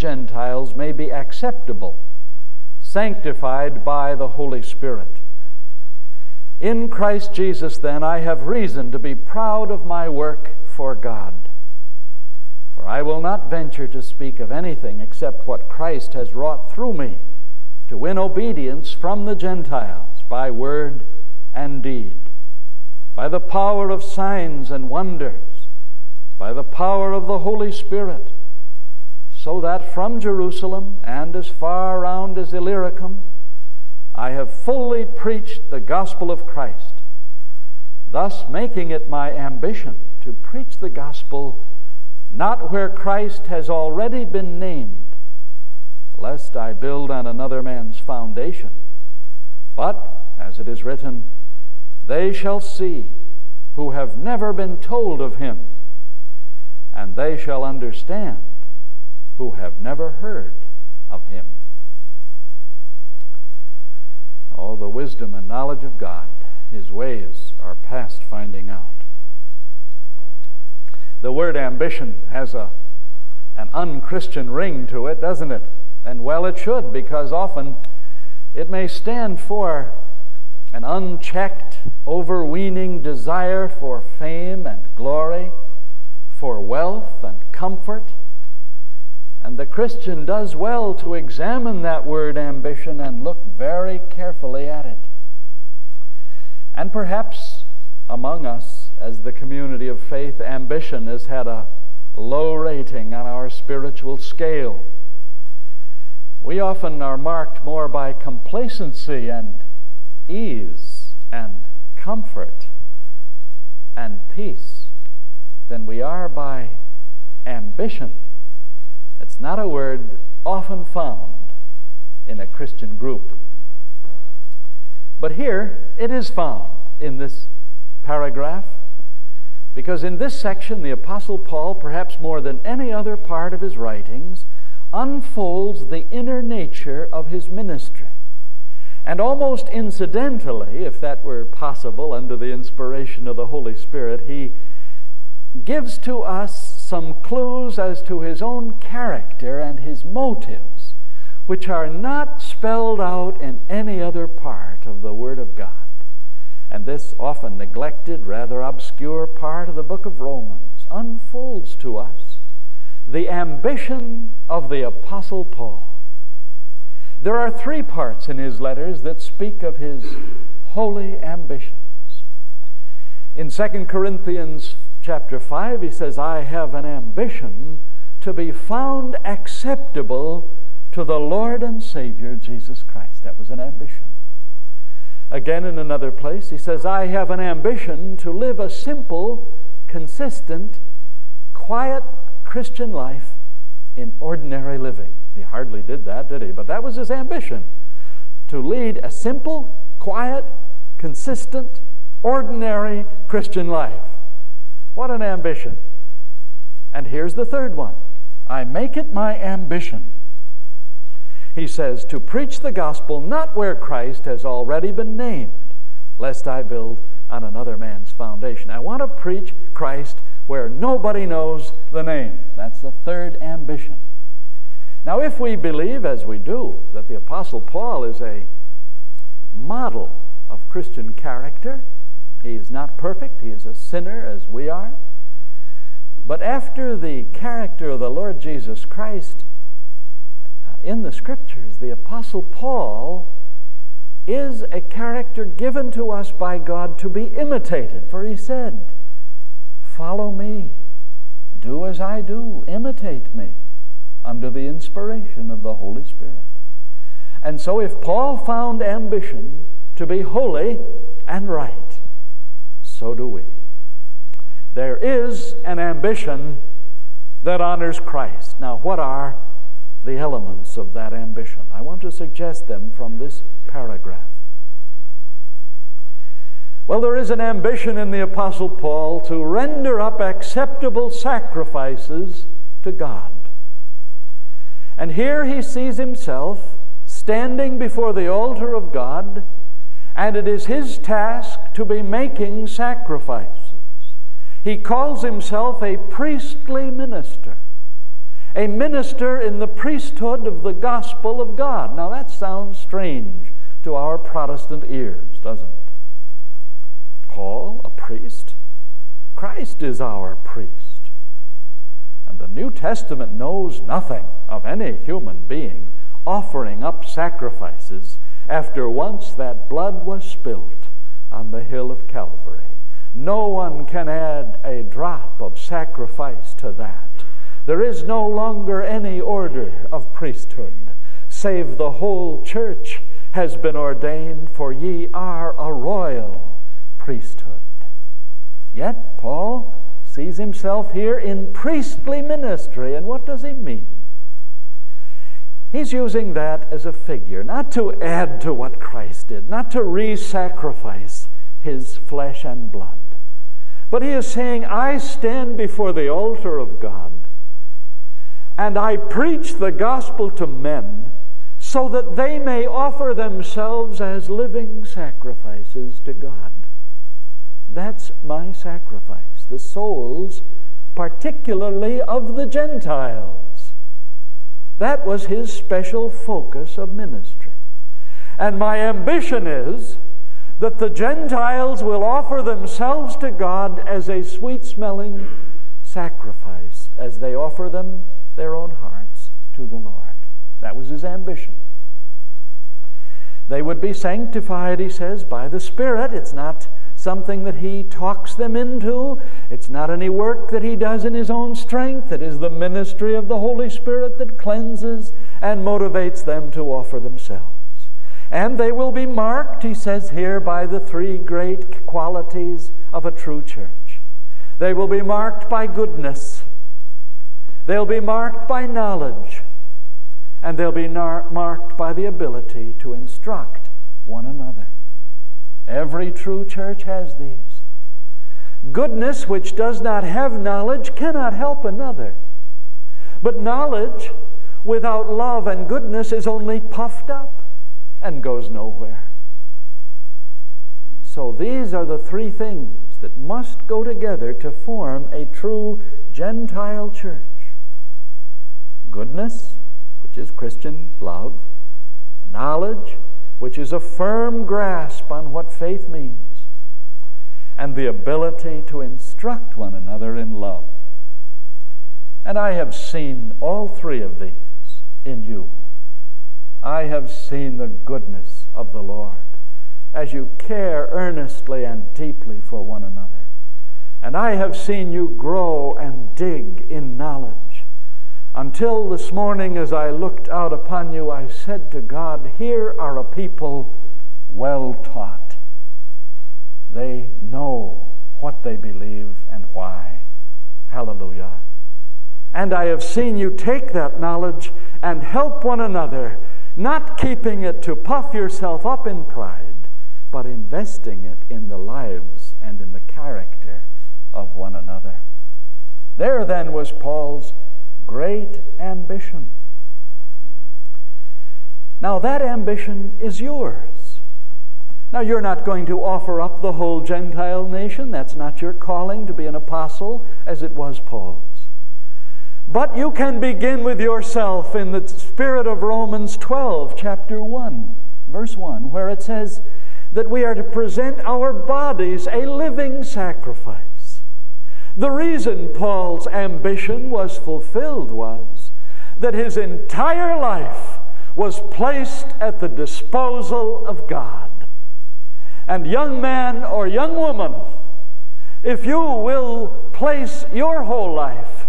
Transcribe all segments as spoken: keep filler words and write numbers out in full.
Gentiles may be acceptable, sanctified by the Holy Spirit. In Christ Jesus, then, I have reason to be proud of my work for God. For I will not venture to speak of anything except what Christ has wrought through me to win obedience from the Gentiles by word and deed, by the power of signs and wonders, by the power of the Holy Spirit, so that from Jerusalem and as far round as Illyricum, I have fully preached the gospel of Christ, thus making it my ambition to preach the gospel not where Christ has already been named, lest I build on another man's foundation. But, as it is written, they shall see who have never been told of him, and they shall understand who have never heard of him. Oh, the wisdom and knowledge of God, his ways are past finding out. The word ambition has a, an un-Christian ring to it, doesn't it? And well, it should, because often it may stand for an unchecked, overweening desire for fame and glory, for wealth and comfort. And the Christian does well to examine that word ambition and look very carefully at it. And perhaps among us, as the community of faith, ambition has had a low rating on our spiritual scale. We often are marked more by complacency and ease and comfort and peace than we are by ambition. It's not a word often found in a Christian group. But here it is found in this paragraph. Because in this section, the Apostle Paul, perhaps more than any other part of his writings, unfolds the inner nature of his ministry. And almost incidentally, if that were possible under the inspiration of the Holy Spirit, he gives to us some clues as to his own character and his motives, which are not spelled out in any other part of the Word of God. And this often neglected, rather obscure part of the book of Romans unfolds to us the ambition of the Apostle Paul. There are three parts in his letters that speak of his holy ambitions. In Second Corinthians chapter five, he says, I have an ambition to be found acceptable to the Lord and Savior Jesus Christ. That was an ambition. Again, in another place, he says, I have an ambition to live a simple, consistent, quiet Christian life in ordinary living. He hardly did that, did he? But that was his ambition, to lead a simple, quiet, consistent, ordinary Christian life. What an ambition. And here's the third one. I make it my ambition, he says, to preach the gospel not where Christ has already been named, lest I build on another man's foundation. I want to preach Christ where nobody knows the name. That's the third ambition. Now, if we believe, as we do, that the Apostle Paul is a model of Christian character, he is not perfect, he is a sinner as we are, but after the character of the Lord Jesus Christ, in the Scriptures, the Apostle Paul is a character given to us by God to be imitated. For he said, follow me, do as I do, imitate me, under the inspiration of the Holy Spirit. And so if Paul found ambition to be holy and right, so do we. There is an ambition that honors Christ. Now, what are the elements of that ambition? I want to suggest them from this paragraph. Well, there is an ambition in the Apostle Paul to render up acceptable sacrifices to God. And here he sees himself standing before the altar of God, and it is his task to be making sacrifices. He calls himself a priestly minister. a minister in the priesthood of the gospel of God. Now that sounds strange to our Protestant ears, doesn't it? Paul, a priest? Christ is our priest. And the New Testament knows nothing of any human being offering up sacrifices after once that blood was spilt on the hill of Calvary. No one can add a drop of sacrifice to that. There is no longer any order of priesthood, save the whole church has been ordained, for ye are a royal priesthood. Yet Paul sees himself here in priestly ministry, and what does he mean? He's using that as a figure, not to add to what Christ did, not to re-sacrifice his flesh and blood. But he is saying, I stand before the altar of God, and I preach the gospel to men so that they may offer themselves as living sacrifices to God. That's my sacrifice, the souls, particularly of the Gentiles. That was his special focus of ministry. And my ambition is that the Gentiles will offer themselves to God as a sweet-smelling sacrifice, as they offer them their own hearts to the Lord. That was his ambition. They would be sanctified, he says, by the Spirit. It's not something that he talks them into. It's not any work that he does in his own strength. It is the ministry of the Holy Spirit that cleanses and motivates them to offer themselves. And they will be marked, he says here, by the three great qualities of a true church. They will be marked by goodness. They'll be marked by knowledge. And they'll be marked by the ability to instruct one another. Every true church has these. Goodness, which does not have knowledge, cannot help another. But knowledge without love and goodness is only puffed up and goes nowhere. So these are the three things that must go together to form a true Gentile church. Goodness, which is Christian love. Knowledge, which is a firm grasp on what faith means. And the ability to instruct one another in love. And I have seen all three of these in you. I have seen the goodness of the Lord as you care earnestly and deeply for one another. And I have seen you grow and dig in knowledge. Until this morning, as I looked out upon you, I said to God, here are a people well taught. They know what they believe and why. Hallelujah. And I have seen you take that knowledge and help one another, not keeping it to puff yourself up in pride, but investing it in the lives and in the character of one another. There then was Paul's great ambition. Now that ambition is yours. Now you're not going to offer up the whole Gentile nation. That's not your calling to be an apostle, as it was Paul's. But you can begin with yourself in the spirit of Romans twelve, chapter one, verse one, where it says that we are to present our bodies a living sacrifice. The reason Paul's ambition was fulfilled was that his entire life was placed at the disposal of God. And young man or young woman, if you will place your whole life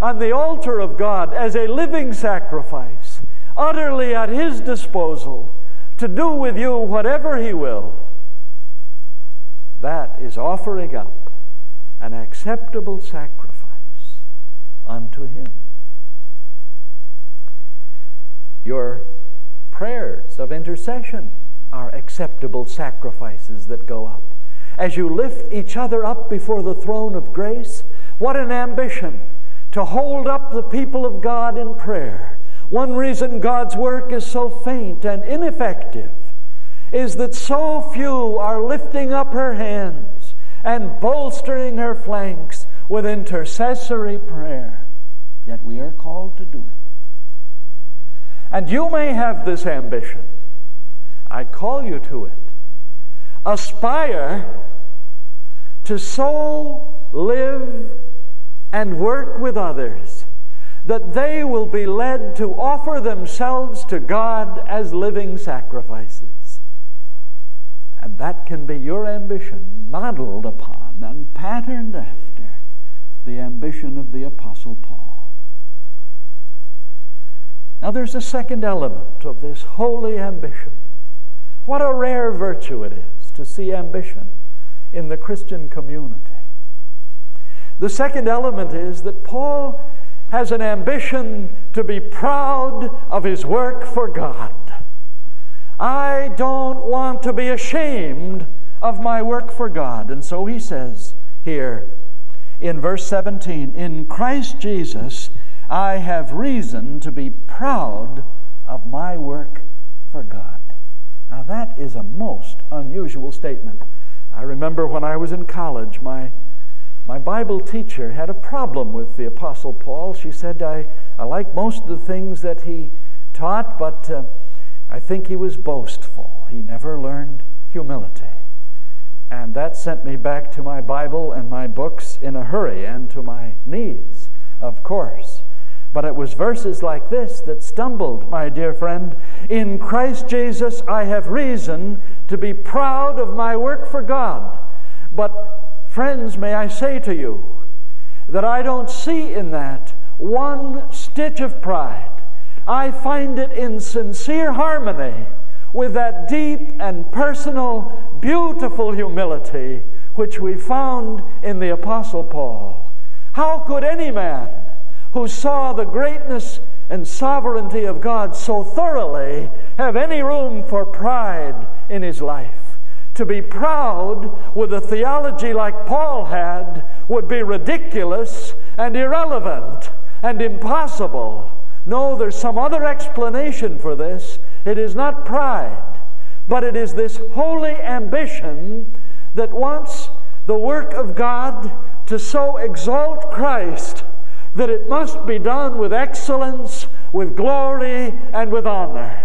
on the altar of God as a living sacrifice, utterly at his disposal, to do with you whatever he will, that is offering up an acceptable sacrifice unto him. Your prayers of intercession are acceptable sacrifices that go up. As you lift each other up before the throne of grace, what an ambition to hold up the people of God in prayer. One reason God's work is so faint and ineffective is that so few are lifting up her hands and bolstering her flanks with intercessory prayer. Yet we are called to do it. And you may have this ambition. I call you to it. Aspire to so live and work with others that they will be led to offer themselves to God as living sacrifices. And that can be your ambition, modeled upon and patterned after the ambition of the Apostle Paul. Now there's a second element of this holy ambition. What a rare virtue it is to see ambition in the Christian community. The second element is that Paul has an ambition to be proud of his work for God. I don't want to be ashamed of my work for God. And so he says here in verse seventeen, in Christ Jesus I have reason to be proud of my work for God. Now that is a most unusual statement. I remember when I was in college, my My Bible teacher had a problem with the Apostle Paul. She said, I, I like most of the things that he taught, but uh, I think he was boastful. He never learned humility. And that sent me back to my Bible and my books in a hurry, and to my knees, of course. But it was verses like this that stumbled, my dear friend. In Christ Jesus I have reason to be proud of my work for God. But friends, may I say to you that I don't see in that one stitch of pride. I find it in sincere harmony with that deep and personal, beautiful humility which we found in the Apostle Paul. How could any man who saw the greatness and sovereignty of God so thoroughly have any room for pride in his life? To be proud with a theology like Paul had would be ridiculous and irrelevant and impossible. No, there's some other explanation for this. It is not pride, but it is this holy ambition that wants the work of God to so exalt Christ that it must be done with excellence, with glory, and with honor.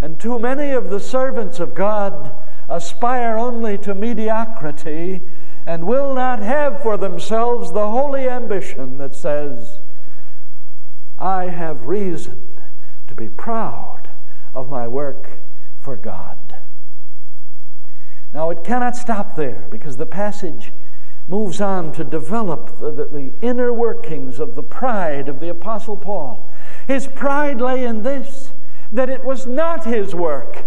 And too many of the servants of God aspire only to mediocrity and will not have for themselves the holy ambition that says, I have reason to be proud of my work for God. Now it cannot stop there, because the passage moves on to develop the, the, the inner workings of the pride of the Apostle Paul. His pride lay in this, that it was not his work,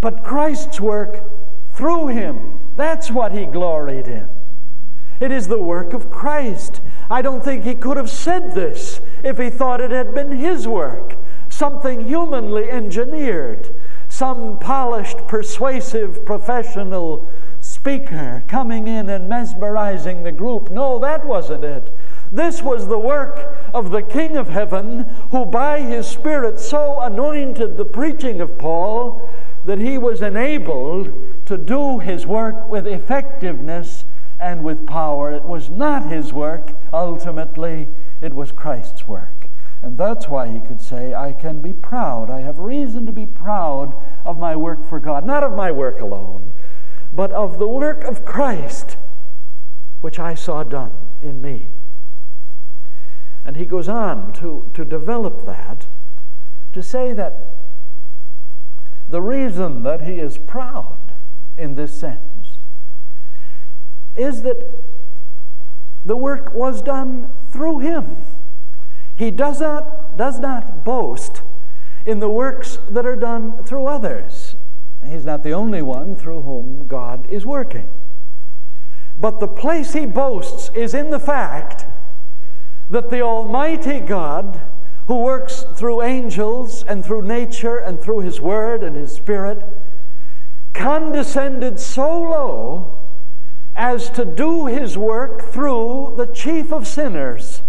but Christ's work through him. That's what he gloried in. It is the work of Christ. I don't think he could have said this if he thought it had been his work, something humanly engineered, some polished, persuasive, professional speaker coming in and mesmerizing the group. No, that wasn't it. This was the work of the King of Heaven, who by his Spirit so anointed the preaching of Paul that he was enabled to do his work with effectiveness and with power. It was not his work, ultimately. It was Christ's work. And that's why he could say, I can be proud. I have reason to be proud of my work for God. Not of my work alone, but of the work of Christ, which I saw done in me. And he goes on to, to develop that, to say that the reason that he is proud in this sense is that the work was done through him. He does not, does not boast in the works that are done through others. He's not the only one through whom God is working. But the place he boasts is in the fact that the Almighty God, who works through angels and through nature and through his word and his Spirit, condescended so low as to do his work through the chief of sinners,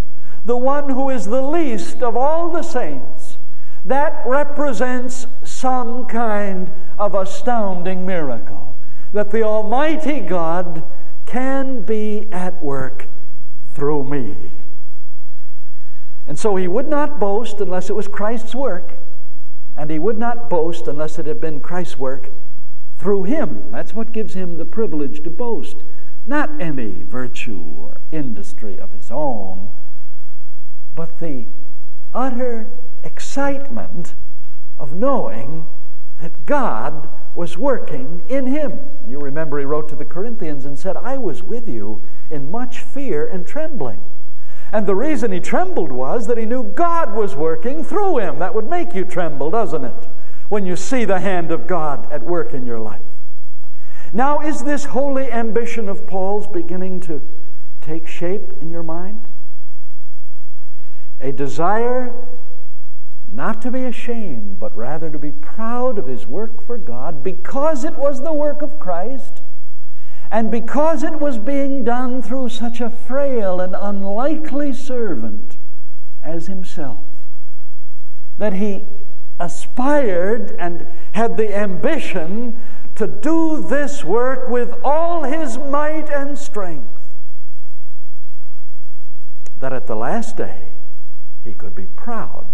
the one who is the least of all the saints. That represents some kind of astounding miracle, that the Almighty God can be at work through me. And so he would not boast unless it was Christ's work, and he would not boast unless it had been Christ's work through him. That's what gives him the privilege to boast, not any virtue or industry of his own, but the utter excitement of knowing that God was working in him. You remember he wrote to the Corinthians and said, "I was with you in much fear and trembling." And the reason he trembled was that he knew God was working through him. That would make you tremble, doesn't it, when you see the hand of God at work in your life? Now, is this holy ambition of Paul's beginning to take shape in your mind? A desire not to be ashamed, but rather to be proud of his work for God, because it was the work of Christ, and because it was being done through such a frail and unlikely servant as himself, that he aspired and had the ambition to do this work with all his might and strength, that at the last day he could be proud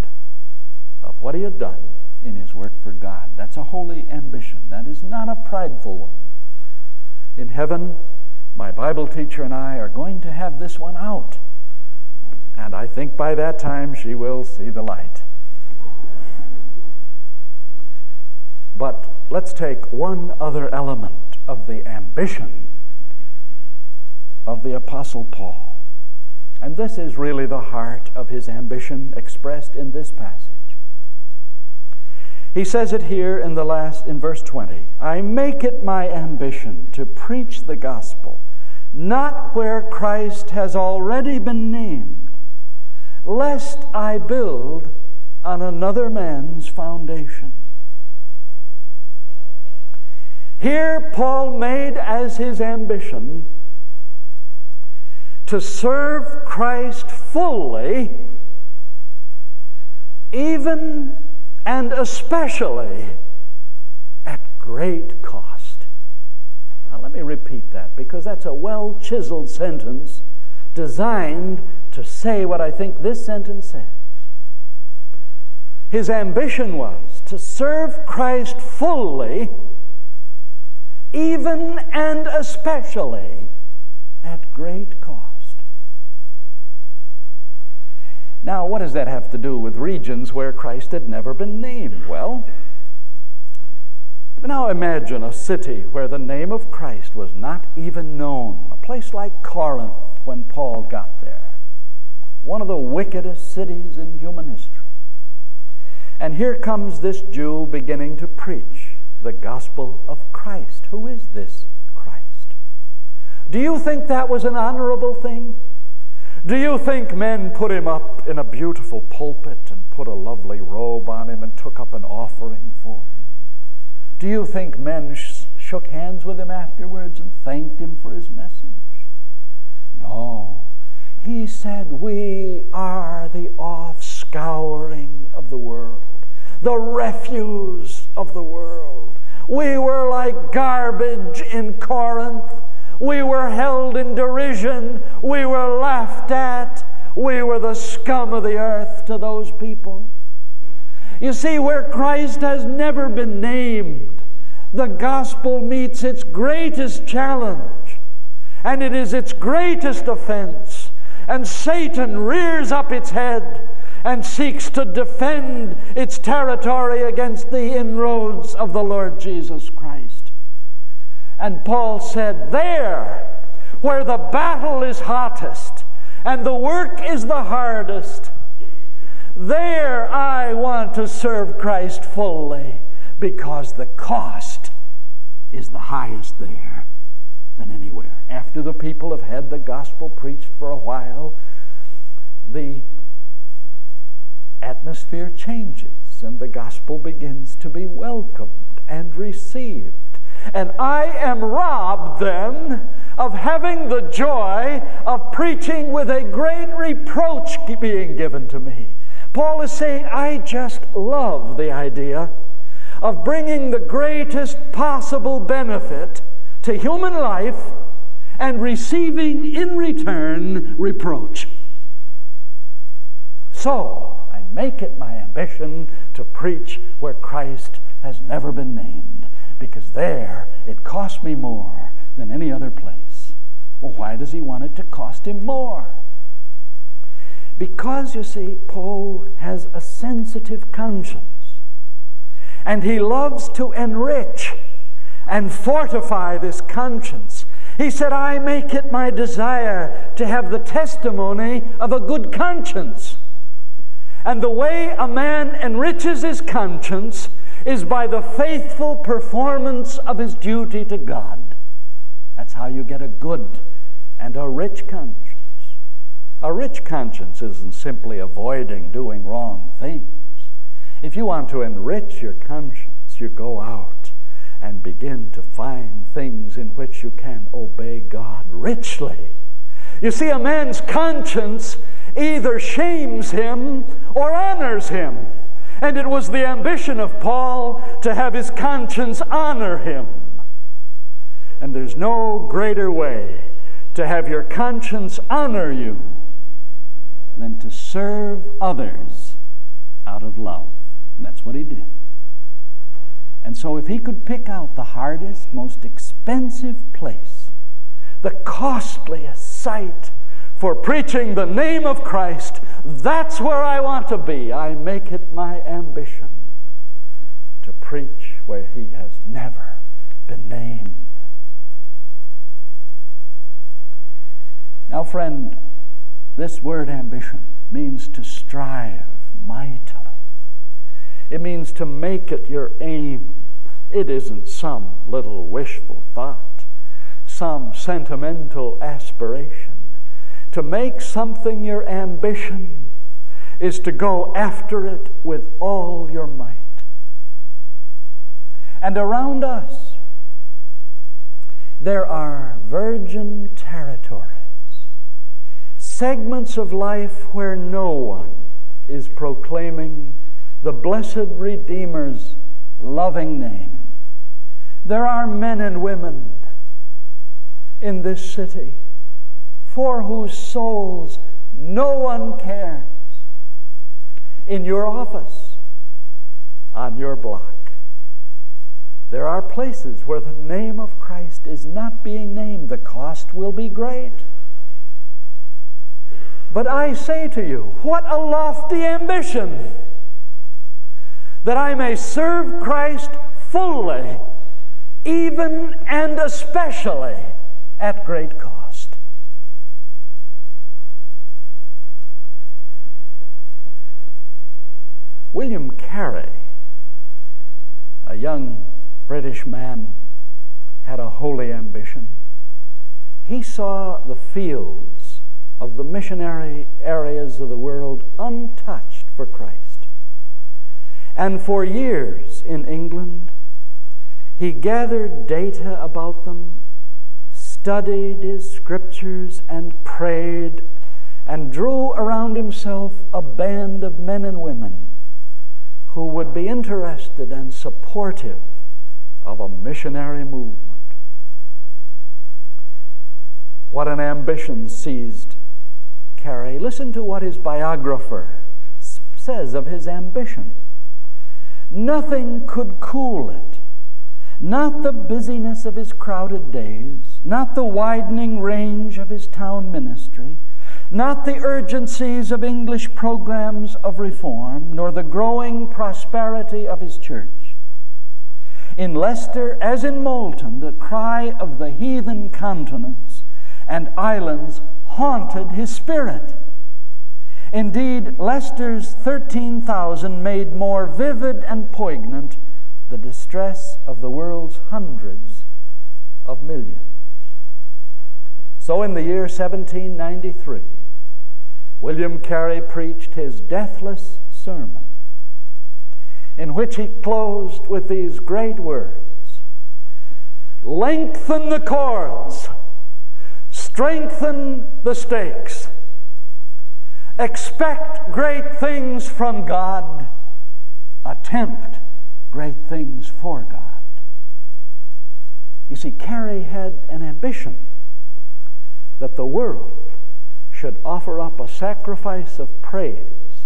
of what he had done in his work for God. That's a holy ambition. That is not a prideful one. In heaven, my Bible teacher and I are going to have this one out, and I think by that time she will see the light. But let's take one other element of the ambition of the Apostle Paul. And this is really the heart of his ambition expressed in this passage. He says it here in the last, in verse twenty, "I make it my ambition to preach the gospel, not where Christ has already been named, lest I build on another man's foundation." Here Paul made as his ambition to serve Christ fully, even and especially at great cost. Now let me repeat that, because that's a well-chiseled sentence designed to say what I think this sentence says. His ambition was to serve Christ fully, even and especially at great cost. Now, what does that have to do with regions where Christ had never been named? Well, now imagine a city where the name of Christ was not even known. A place like Corinth when Paul got there. One of the wickedest cities in human history. And here comes this Jew beginning to preach the gospel of Christ. Who is this Christ? Do you think that was an honorable thing? Do you think men put him up in a beautiful pulpit and put a lovely robe on him and took up an offering for him? Do you think men sh shook hands with him afterwards and thanked him for his message? No. He said, "We are the offscouring of the world, the refuse of the world. We were like garbage in Corinth. We were held in derision. We were laughed at. We were the scum of the earth to those people." You see, where Christ has never been named, the gospel meets its greatest challenge, and it is its greatest offense. And Satan rears up its head and seeks to defend its territory against the inroads of the Lord Jesus Christ. And Paul said, there, where the battle is hottest and the work is the hardest, there I want to serve Christ fully, because the cost is the highest there than anywhere. After the people have had the gospel preached for a while, the atmosphere changes and the gospel begins to be welcomed and received. And I am robbed then of having the joy of preaching with a great reproach being given to me. Paul is saying, I just love the idea of bringing the greatest possible benefit to human life and receiving in return reproach. So I make it my ambition to preach where Christ has never been named, because there it cost me more than any other place. Well, why does he want it to cost him more? Because, you see, Paul has a sensitive conscience, and he loves to enrich and fortify this conscience. He said, I make it my desire to have the testimony of a good conscience. And the way a man enriches his conscience is by the faithful performance of his duty to God. That's how you get a good and a rich conscience. A rich conscience isn't simply avoiding doing wrong things. If you want to enrich your conscience, you go out and begin to find things in which you can obey God richly. You see, a man's conscience either shames him or honors him. And it was the ambition of Paul to have his conscience honor him. And there's no greater way to have your conscience honor you than to serve others out of love. And that's what he did. And so if he could pick out the hardest, most expensive place, the costliest site for preaching the name of Christ, that's where I want to be. I make it my ambition to preach where he has never been named. Now, friend, this word ambition means to strive mightily. It means to make it your aim. It isn't some little wishful thought, some sentimental aspiration. To make something your ambition is to go after it with all your might. And around us, there are virgin territories, segments of life where no one is proclaiming the blessed Redeemer's loving name. There are men and women in this city for whose souls no one cares. In your office, on your block, there are places where the name of Christ is not being named. The cost will be great. But I say to you, what a lofty ambition! That I may serve Christ fully, even and especially at great cost. William Carey, a young British man, had a holy ambition. He saw the fields of the missionary areas of the world untouched for Christ. And for years in England, he gathered data about them, studied his scriptures, and prayed, and drew around himself a band of men and women who would be interested and supportive of a missionary movement. What an ambition seized Carey. Listen to what his biographer says of his ambition. Nothing could cool it, not the busyness of his crowded days, not the widening range of his town ministry, not the urgencies of English programs of reform, nor the growing prosperity of his church. In Leicester, as in Moulton, the cry of the heathen continents and islands haunted his spirit. Indeed, Leicester's thirteen thousand made more vivid and poignant the distress of the world's hundreds of millions. So in the year seventeen ninety-three, William Carey preached his deathless sermon, in which he closed with these great words: "Lengthen the cords, strengthen the stakes, expect great things from God. Attempt great things for God." You see, Carey had an ambition that the world should offer up a sacrifice of praise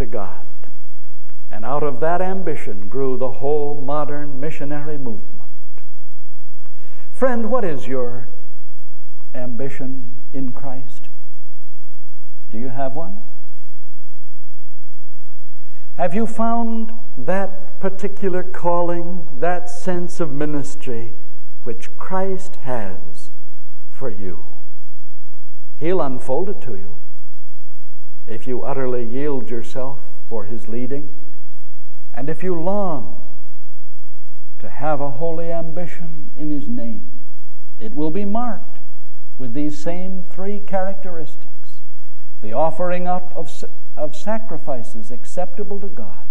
to God. And out of that ambition grew the whole modern missionary movement. Friend, what is your ambition in Christ? Do you have one? Have you found that particular calling, that sense of ministry which Christ has for you? He'll unfold it to you if you utterly yield yourself for His leading, and if you long to have a holy ambition in His name. It will be marked with these same three characteristics: the offering up of, of sacrifices acceptable to God,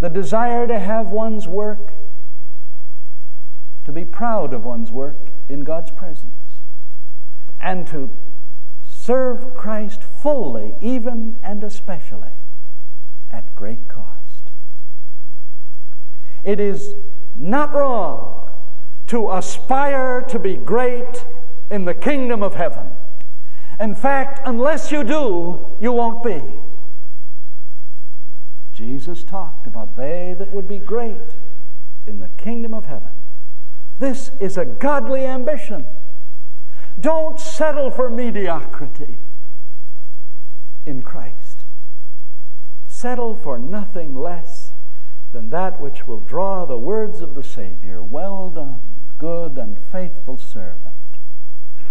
the desire to have one's work, to be proud of one's work in God's presence, and to serve Christ fully, even and especially at great cost. It is not wrong to aspire to be great in the kingdom of heaven. In fact, unless you do, you won't be. Jesus talked about they that would be great in the kingdom of heaven. This is a godly ambition. Don't settle for mediocrity in Christ. Settle for nothing less than that which will draw the words of the Savior, "Well done, good and faithful servant.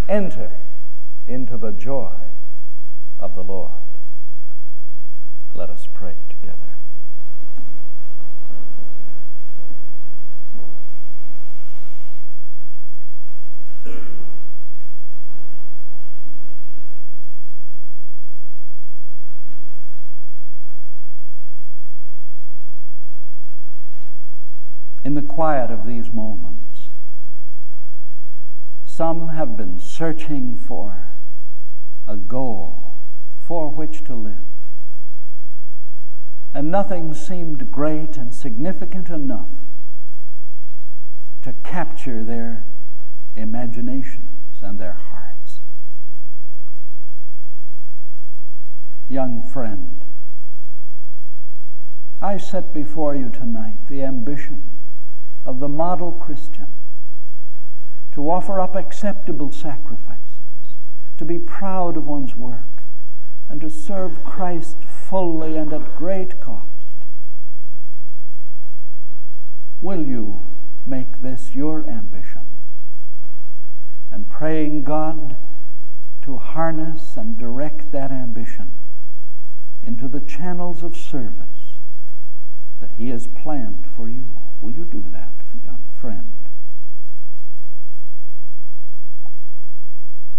Enter into the joy of the Lord." Let us pray together. In the quiet of these moments, some have been searching for a goal for which to live, and nothing seemed great and significant enough to capture their imaginations and their hearts. Young friend, I set before you tonight the ambition of the model Christian to offer up acceptable sacrifices, to be proud of one's work, and to serve Christ fully and at great cost. Will you make this your ambition? And praying God to harness and direct that ambition into the channels of service that He has planned for you. Will you do that, young friend?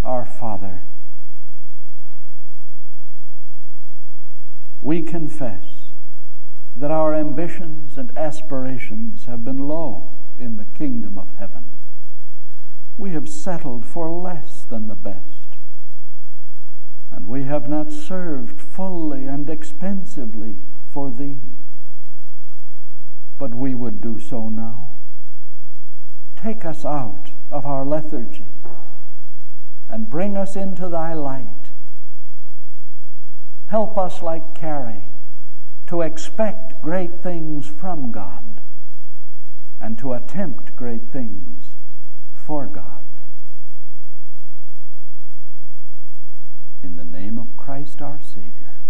Our Father, we confess that our ambitions and aspirations have been low in the kingdom of heaven. We have settled for less than the best, and we have not served fully and expensively for Thee. But we would do so now. Take us out of our lethargy and bring us into Thy light. Help us, like Carey, to expect great things from God and to attempt great things for God. In the name of Christ our Savior.